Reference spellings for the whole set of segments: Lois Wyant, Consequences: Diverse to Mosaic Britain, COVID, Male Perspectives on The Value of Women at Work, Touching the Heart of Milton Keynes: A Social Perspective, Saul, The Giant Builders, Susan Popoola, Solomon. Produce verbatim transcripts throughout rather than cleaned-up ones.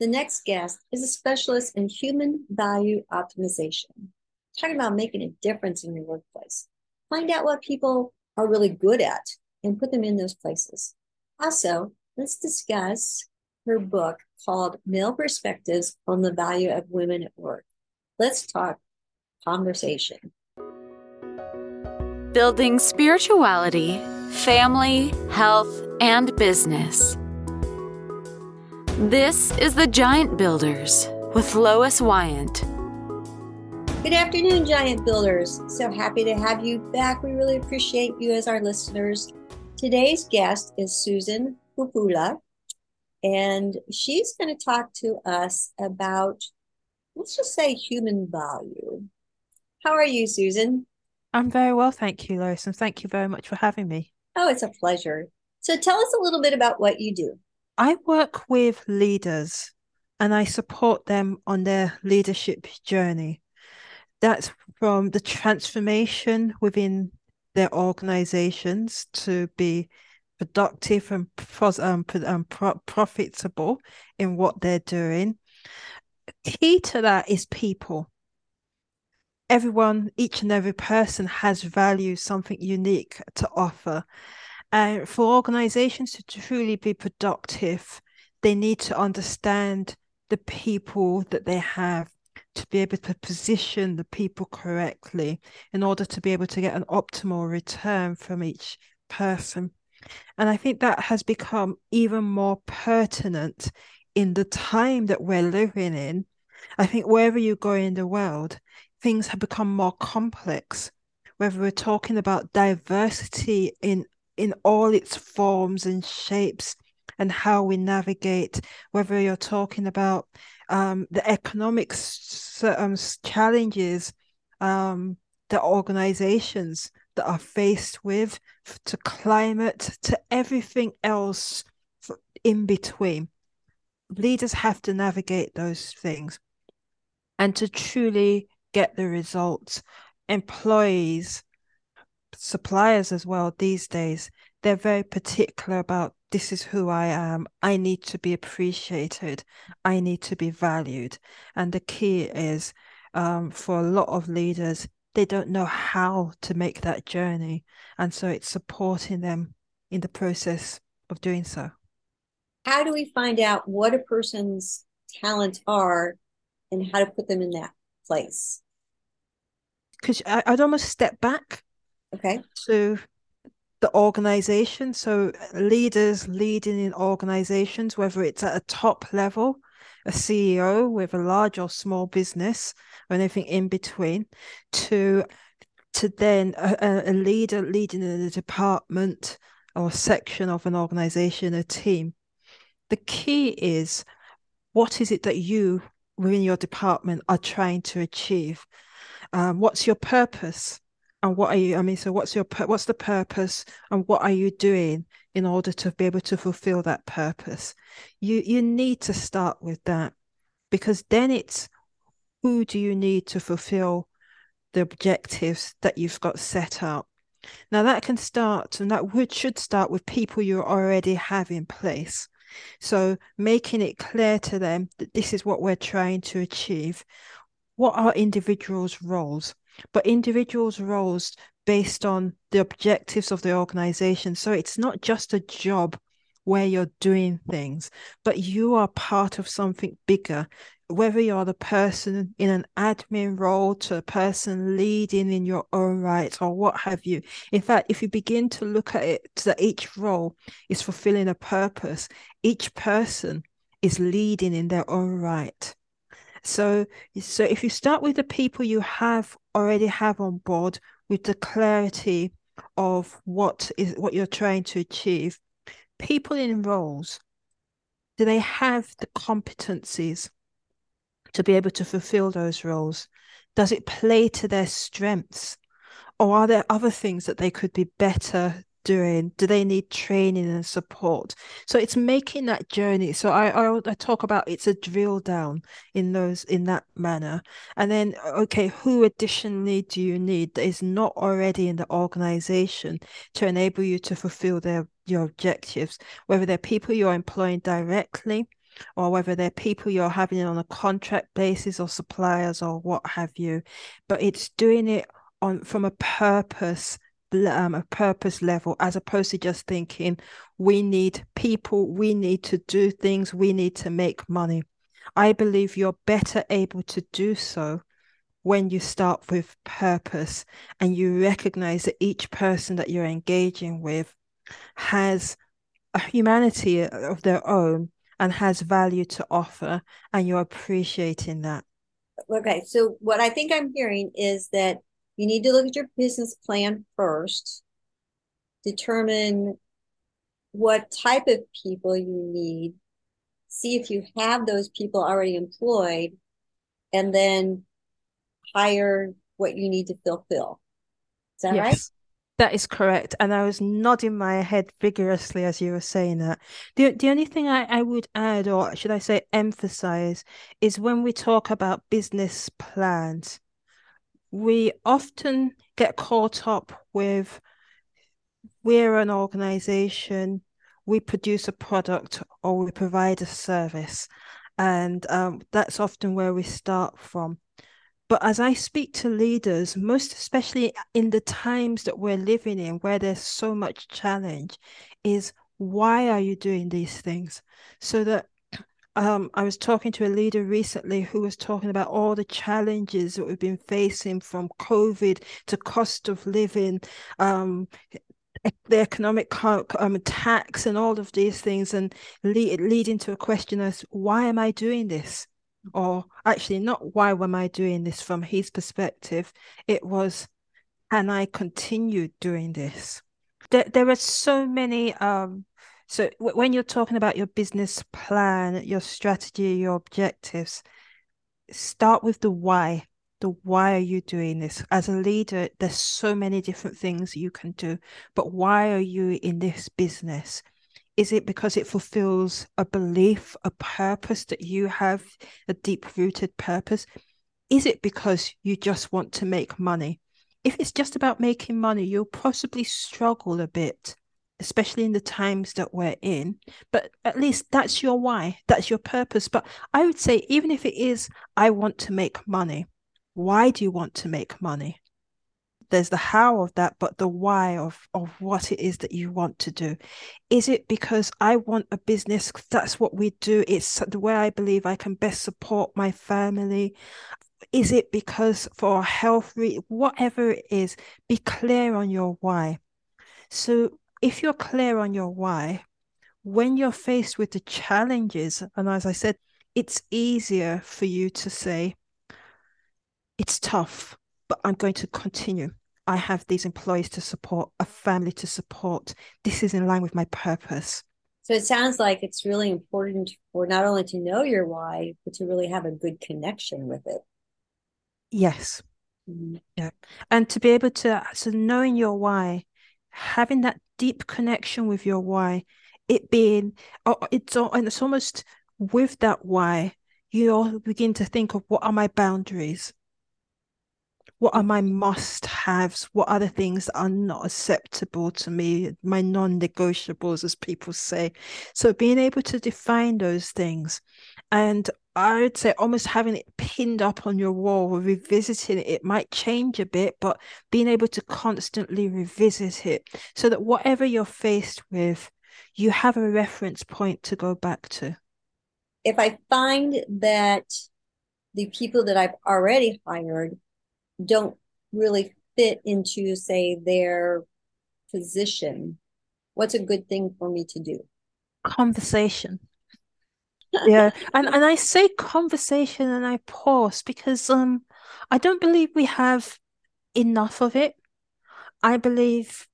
The next guest is a specialist in human value optimization. Talking about making a difference in your workplace. Find out what people are really good at and put them in those places. Also, let's discuss her book called Male Perspectives on the Value of Women at Work. Let's talk conversation. Building spirituality, family, health, and business. This is The Giant Builders with Lois Wyant. Good afternoon, Giant Builders. So happy to have you back. We really appreciate you as our listeners. Today's guest is Susan Popoola, and she's going to talk to us about, let's just say, human value. How are you, Susan? I'm very well, thank you, Lois, and thank you very much for having me. Oh, it's a pleasure. So tell us a little bit about what you do. I work with leaders, and I support them on their leadership journey. That's from the transformation within their organizations to be productive and pros- um, um, pro- profitable in what they're doing. Key to that is people. Everyone, each and every person has value, something unique to offer. And uh, for organizations to truly be productive, they need to understand the people that they have, to be able to position the people correctly in order to be able to get an optimal return from each person. And I think that has become even more pertinent in the time that we're living in. I think wherever you go in the world, things have become more complex, whether we're talking about diversity in, in all its forms and shapes and how we navigate, whether you're talking about Um, the economic um, challenges um, that organizations that are faced with, to climate, to everything else in between. Leaders have to navigate those things. And to truly get the results, employees, suppliers as well these days, they're very particular about, this is who I am. I need to be appreciated. I need to be valued. And the key is um, for a lot of leaders, they don't know how to make that journey. And so it's supporting them in the process of doing so. How do we find out what a person's talents are and how to put them in that place? Because I'd almost step back. Okay. So the organization, so leaders leading in organizations, whether it's at a top level, a C E O with a large or small business or anything in between, to to then a, a leader leading in a department or section of an organization, a team. The key is, what is it that you within your department are trying to achieve? Um, what's your purpose? And what are you, I mean, so what's your, what's the purpose, and what are you doing in order to be able to fulfill that purpose? You you need to start with that, because then it's, who do you need to fulfill the objectives that you've got set out? Now that can start, and that would, should start with people you already have in place. So making it clear to them that this is what we're trying to achieve. What are individuals' roles? But individuals' roles based on the objectives of the organization. So it's not just a job where you're doing things, but you are part of something bigger, whether you're the person in an admin role to a person leading in your own right or what have you. In fact, if you begin to look at it, that each role is fulfilling a purpose, each person is leading in their own right. So, so if you start with the people you have already have on board, with the clarity of what is what you're trying to achieve, people in roles, do they have the competencies to be able to fulfill those roles? Does it play to their strengths, or are there other things that they could be better doing? Do they need training and support? So it's making that journey. So I, I I talk about, it's a drill down in those, in that manner. And then, okay, who additionally do you need that is not already in the organization to enable you to fulfill their your objectives, whether they're people you're employing directly or whether they're people you're having it on a contract basis or suppliers or what have you, but it's doing it on from a purpose um, a purpose level, as opposed to just thinking we need people, we need to do things, we need to make money. I believe you're better able to do so when you start with purpose and you recognize that each person that you're engaging with has a humanity of their own and has value to offer, and you're appreciating that. Okay, so what I think I'm hearing is that you need to look at your business plan first, determine what type of people you need, see if you have those people already employed, and then hire what you need to fulfill. Is that yes, right? That is correct. And I was nodding my head vigorously as you were saying that. The, the only thing I, I would add, or should I say emphasize, is when we talk about business plans, we often get caught up with we're an organization, we produce a product or we provide a service. And um, that's often where we start from. But as I speak to leaders, most especially in the times that we're living in, where there's so much challenge, is why are you doing these things? So that um, I was talking to a leader recently who was talking about all the challenges that we've been facing, from COVID to cost of living, um, the economic um, tax and all of these things, and lead, leading to a question as, why am I doing this? Or actually not why am I doing this from his perspective, it was, can I continue doing this? There, there are so many, um, so w- when you're talking about your business plan, your strategy, your objectives, start with the why. The why are you doing this? As a leader, there's so many different things you can do, but why are you in this business? Is it because it fulfills a belief, a purpose that you have, a deep-rooted purpose? Is it because you just want to make money? If it's just about making money, you'll possibly struggle a bit, especially in the times that we're in. But at least that's your why, that's your purpose. But I would say, even if it is, I want to make money, why do you want to make money? There's the how of that, but the why of, of what it is that you want to do. Is it because I want a business? That's what we do. It's the way I believe I can best support my family. Is it because for health reasons? Whatever it is, be clear on your why. So if you're clear on your why, when you're faced with the challenges, and as I said, it's easier for you to say, it's tough, but I'm going to continue. I have these employees to support, a family to support. This is in line with my purpose. So it sounds like it's really important for not only to know your why, but to really have a good connection with it. Yes. Mm-hmm. Yeah. And to be able to, so knowing your why, having that deep connection with your why, it being, oh, it's, and it's almost with that why, you begin to think of, what are my boundaries? What are my must-haves? What are the things that are not acceptable to me? My non-negotiables, as people say. So being able to define those things. And I would say almost having it pinned up on your wall, or revisiting it. It might change a bit, but being able to constantly revisit it so that whatever you're faced with, you have a reference point to go back to. If I find that the people that I've already hired don't really fit into, say, their position, what's a good thing for me to do? Conversation. Yeah. and and I say conversation and I pause because um I don't believe we have enough of it. I believe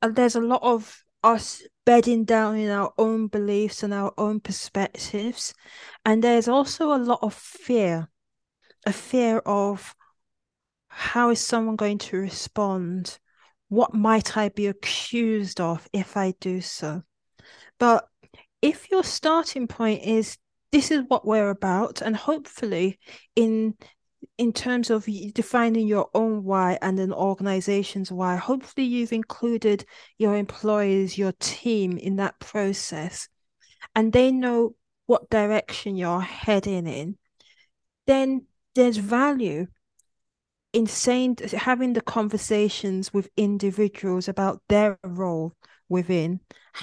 there's a lot of us bedding down in our own beliefs and our own perspectives, and there's also a lot of fear, a fear of, how is someone going to respond? What might I be accused of if I do so? But if your starting point is, this is what we're about, and hopefully in in terms of defining your own why and an organization's why, hopefully you've included your employees, your team in that process, and they know what direction you're heading in, then there's value in saying, having the conversations with individuals about their role within,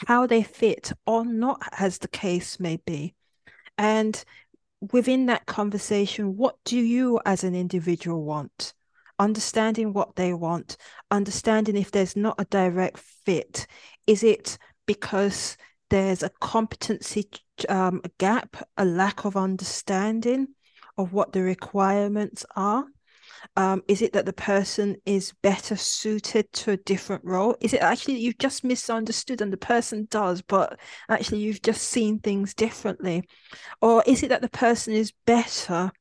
how they fit or not, as the case may be. And within that conversation, what do you as an individual want? Understanding what they want, understanding if there's not a direct fit. Is it because there's a competency um, gap, a lack of understanding of what the requirements are? Um, is it that the person is better suited to a different role? Is it actually you've just misunderstood and the person does, but actually you've just seen things differently? Or is it that the person is better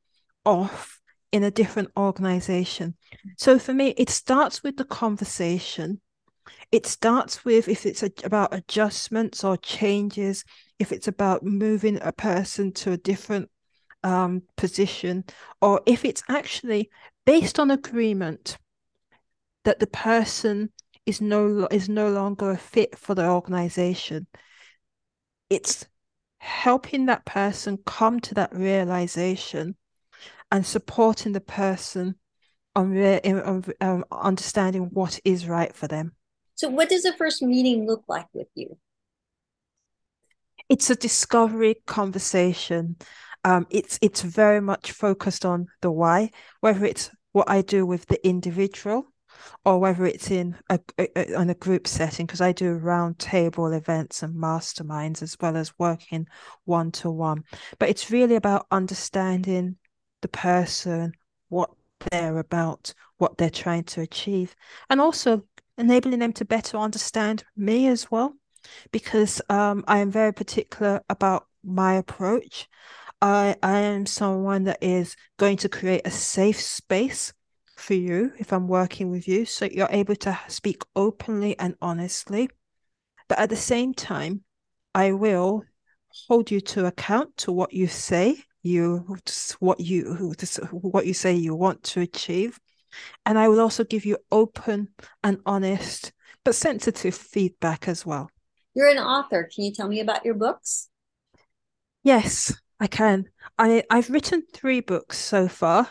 off in a different organization? So for me, it starts with the conversation. It starts with, if it's a, about adjustments or changes, if it's about moving a person to a different um, position, or if it's actually based on agreement that the person is no is no longer a fit for the organization. It's helping that person come to that realization and supporting the person on, re- on um, understanding what is right for them. So what does the first meeting look like with you? It's a discovery conversation. Um, it's it's very much focused on the why, whether it's what I do with the individual or whether it's in a, a, on a group setting, because I do round table events and masterminds as well as working one to one. But it's really about understanding the person, what they're about, what they're trying to achieve, and also enabling them to better understand me as well, because um, I am very particular about my approach. I, I am someone that is going to create a safe space for you if I'm working with you, so you're able to speak openly and honestly. But at the same time, I will hold you to account to what you say you what you what you say you want to achieve, and I will also give you open and honest but sensitive feedback as well. You're an author. Can you tell me about your books? Yes, I can. I, I've written three books so far.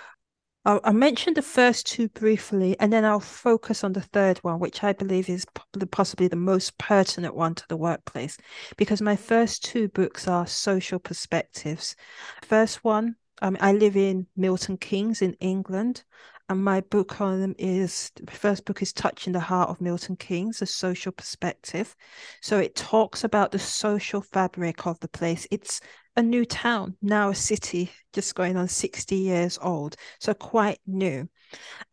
I'll, I'll mention the first two briefly, and then I'll focus on the third one, which I believe is possibly the most pertinent one to the workplace, because my first two books are social perspectives. First one, um, I live in Milton Keynes in England, and my book on them is, the first book is Touching the Heart of Milton Keynes: A Social Perspective. So it talks about the social fabric of the place. It's a new town, now a city, just going on sixty years old, so quite new.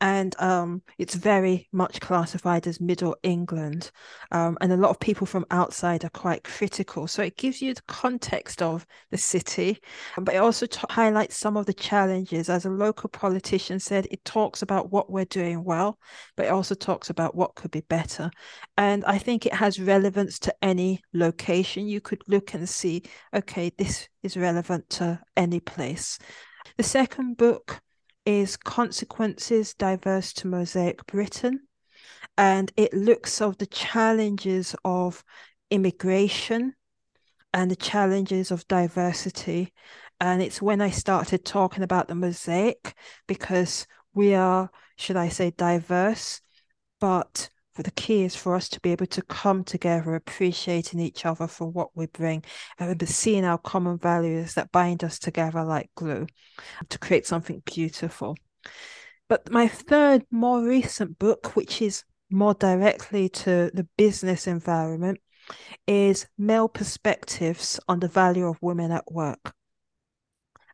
And um, it's very much classified as Middle England. Um, and a lot of people from outside are quite critical. So it gives you the context of the city, but it also t- highlights some of the challenges. As a local politician said, it talks about what we're doing well, but it also talks about what could be better. And I think it has relevance to any location. You could look and see, okay, this is relevant to any place. The second book is Consequences: Diverse to Mosaic Britain, and it looks at the challenges of immigration and the challenges of diversity. And it's when I started talking about the mosaic, because we are, should I say, diverse, but for the key is for us to be able to come together, appreciating each other for what we bring, and seeing our common values that bind us together like glue to create something beautiful. But my third, more recent book, which is more directly to the business environment, is Male Perspectives on the Value of Women at Work.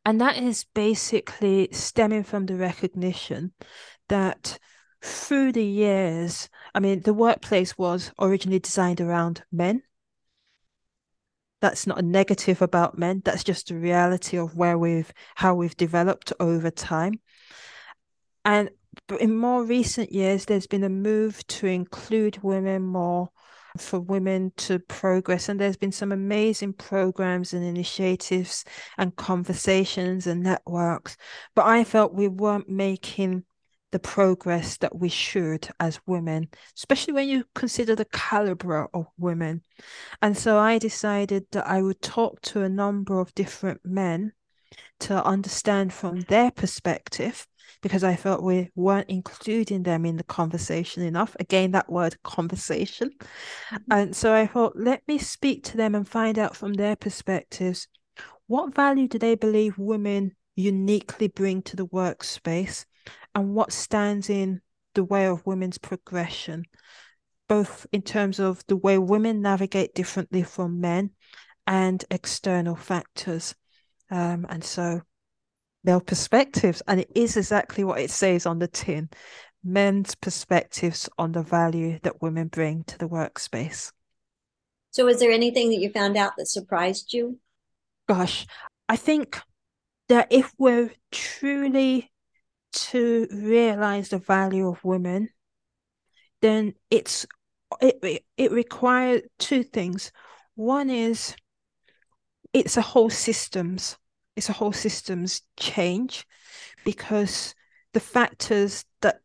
And that is basically stemming from the recognition that through the years, I mean, the workplace was originally designed around men. That's not a negative about men. That's just the reality of where we've, how we've developed over time. And in more recent years, there's been a move to include women more, for women to progress. And there's been some amazing programs and initiatives and conversations and networks. But I felt we weren't making the progress that we should as women, especially when you consider the caliber of women. And so I decided that I would talk to a number of different men to understand from their perspective, because I felt we weren't including them in the conversation enough. Again, that word conversation. Mm-hmm. And so I thought, let me speak to them and find out from their perspectives, what value do they believe women uniquely bring to the workspace, and what stands in the way of women's progression, both in terms of the way women navigate differently from men and external factors. Um, and so male perspectives, and it is exactly what it says on the tin, men's perspectives on the value that women bring to the workspace. So was there anything that you found out that surprised you? Gosh, I think that if we're truly to realize the value of women, then it's it, it requires two things. One is it's a whole systems it's a whole systems change, because the factors that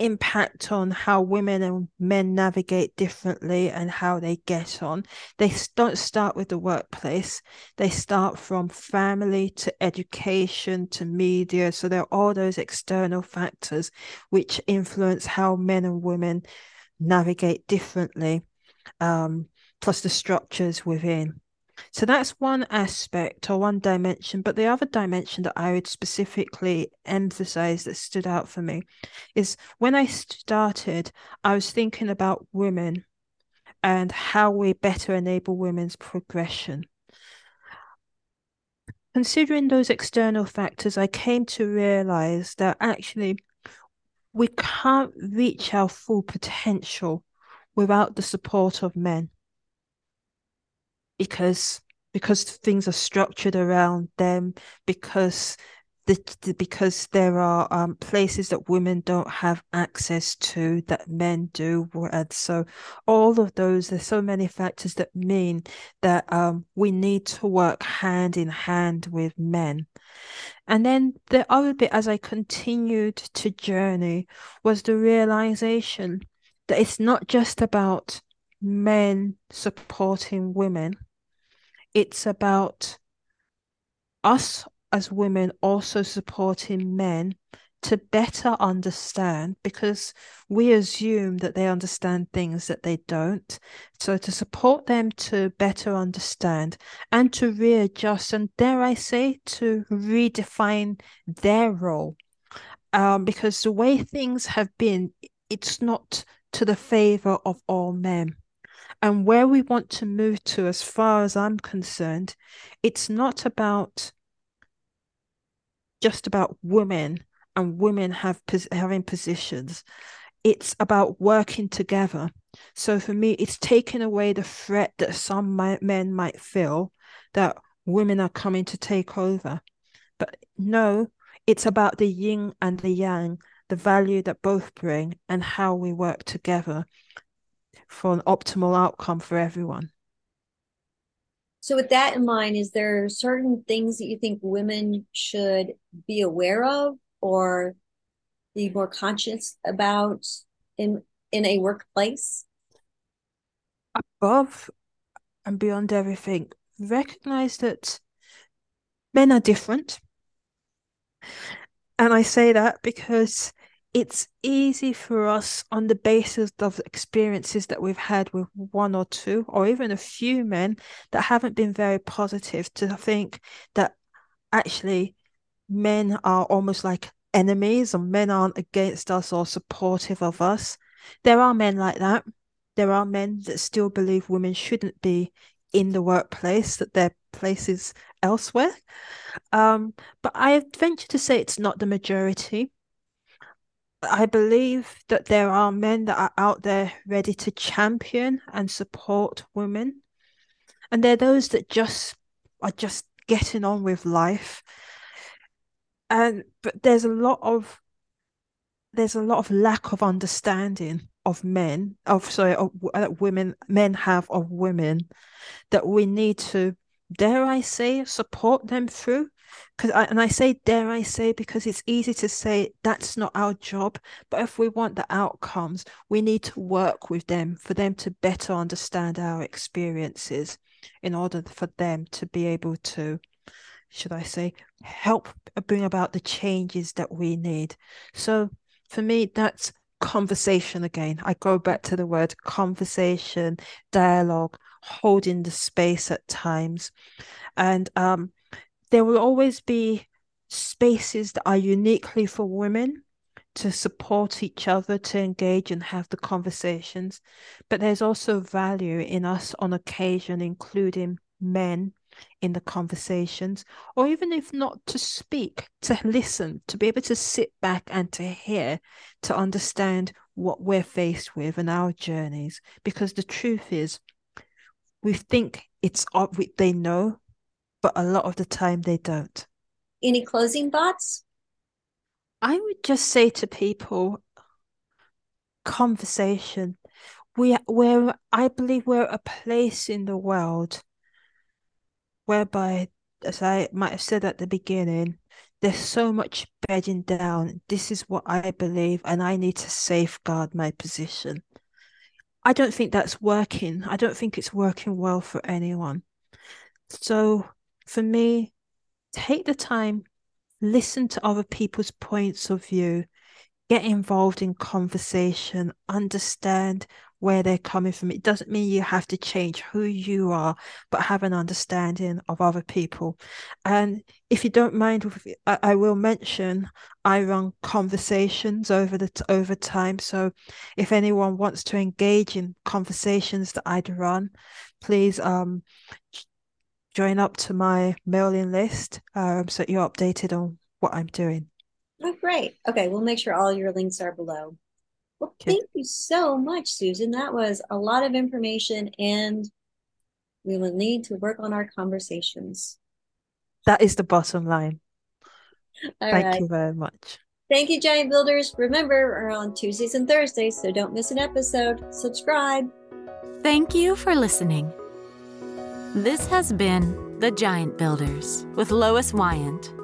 impact on how women and men navigate differently and how they get on, they don't start with the workplace. They start from family to education to media. So there are all those external factors which influence how men and women navigate differently, um, plus the structures within. So that's one aspect or one dimension. But the other dimension that I would specifically emphasize that stood out for me is when I started, I was thinking about women and how we better enable women's progression. Considering those external factors, I came to realize that actually we can't reach our full potential without the support of men. Because because things are structured around them, because the, the because there are um, places that women don't have access to that men do, and so all of those, there's so many factors that mean that um, we need to work hand in hand with men. And then the other bit, as I continued to journey, was the realization that it's not just about men supporting women, it's about us as women also supporting men to better understand, because we assume that they understand things that they don't. So to support them to better understand and to readjust, and dare I say, to redefine their role, um, because the way things have been, it's not to the favor of all men. And where we want to move to, as far as I'm concerned, it's not about just about women and women have having positions. It's about working together. So for me, it's taking away the threat that some men might feel that women are coming to take over. But no, it's about the yin and the yang, the value that both bring and how we work together for an optimal outcome for everyone. So with that in mind, is there certain things that you think women should be aware of or be more conscious about in in a workplace? Above and beyond everything, recognize that men are different. And I say that because it's easy for us, on the basis of experiences that we've had with one or two or even a few men that haven't been very positive, to think that actually men are almost like enemies or men aren't against us or supportive of us. There are men like that. There are men that still believe women shouldn't be in the workplace, that their place is elsewhere. Um, but I venture to say it's not the majority. I believe that there are men that are out there ready to champion and support women. And they're those that just are just getting on with life. And but there's a lot of there's a lot of lack of understanding of men, of sorry, of, of women men have of women, that we need to dare I say, support them through. Cause I, and I say, dare I say, because it's easy to say that's not our job. But if we want the outcomes, we need to work with them for them to better understand our experiences in order for them to be able to, should I say, help bring about the changes that we need. So for me, that's conversation again. I go back to the word conversation, dialogue, holding the space at times. And um, there will always be spaces that are uniquely for women to support each other, to engage and have the conversations. But there's also value in us on occasion including men in the conversations, or even if not to speak, to listen, to be able to sit back and to hear, to understand what we're faced with and our journeys. Because the truth is, we think it's they know, but a lot of the time they don't. Any closing thoughts? I would just say to people, conversation. We, we're, I believe we're a place in the world whereby, as I might have said at the beginning, there's so much bedding down. This is what I believe, and I need to safeguard my position. I don't think that's working. I don't think it's working well for anyone. So for me, take the time, listen to other people's points of view, get involved in conversation, understand where they're coming from. It doesn't mean you have to change who you are, but have an understanding of other people. And if you don't mind, I, I will mention I run conversations over the over time. So if anyone wants to engage in conversations that I'd run, please um join up to my mailing list um, so that you're updated on what I'm doing. Oh, great. Okay, we'll make sure all your links are below. Well, thank you so much, Susan. That was a lot of information, and we will need to work on our conversations. That is the bottom line. All thank right. you very much. Thank you, Giant Builders. Remember, we're on Tuesdays and Thursdays, so don't miss an episode. Subscribe. Thank you for listening. This has been The Giant Builders with Lois Wyant.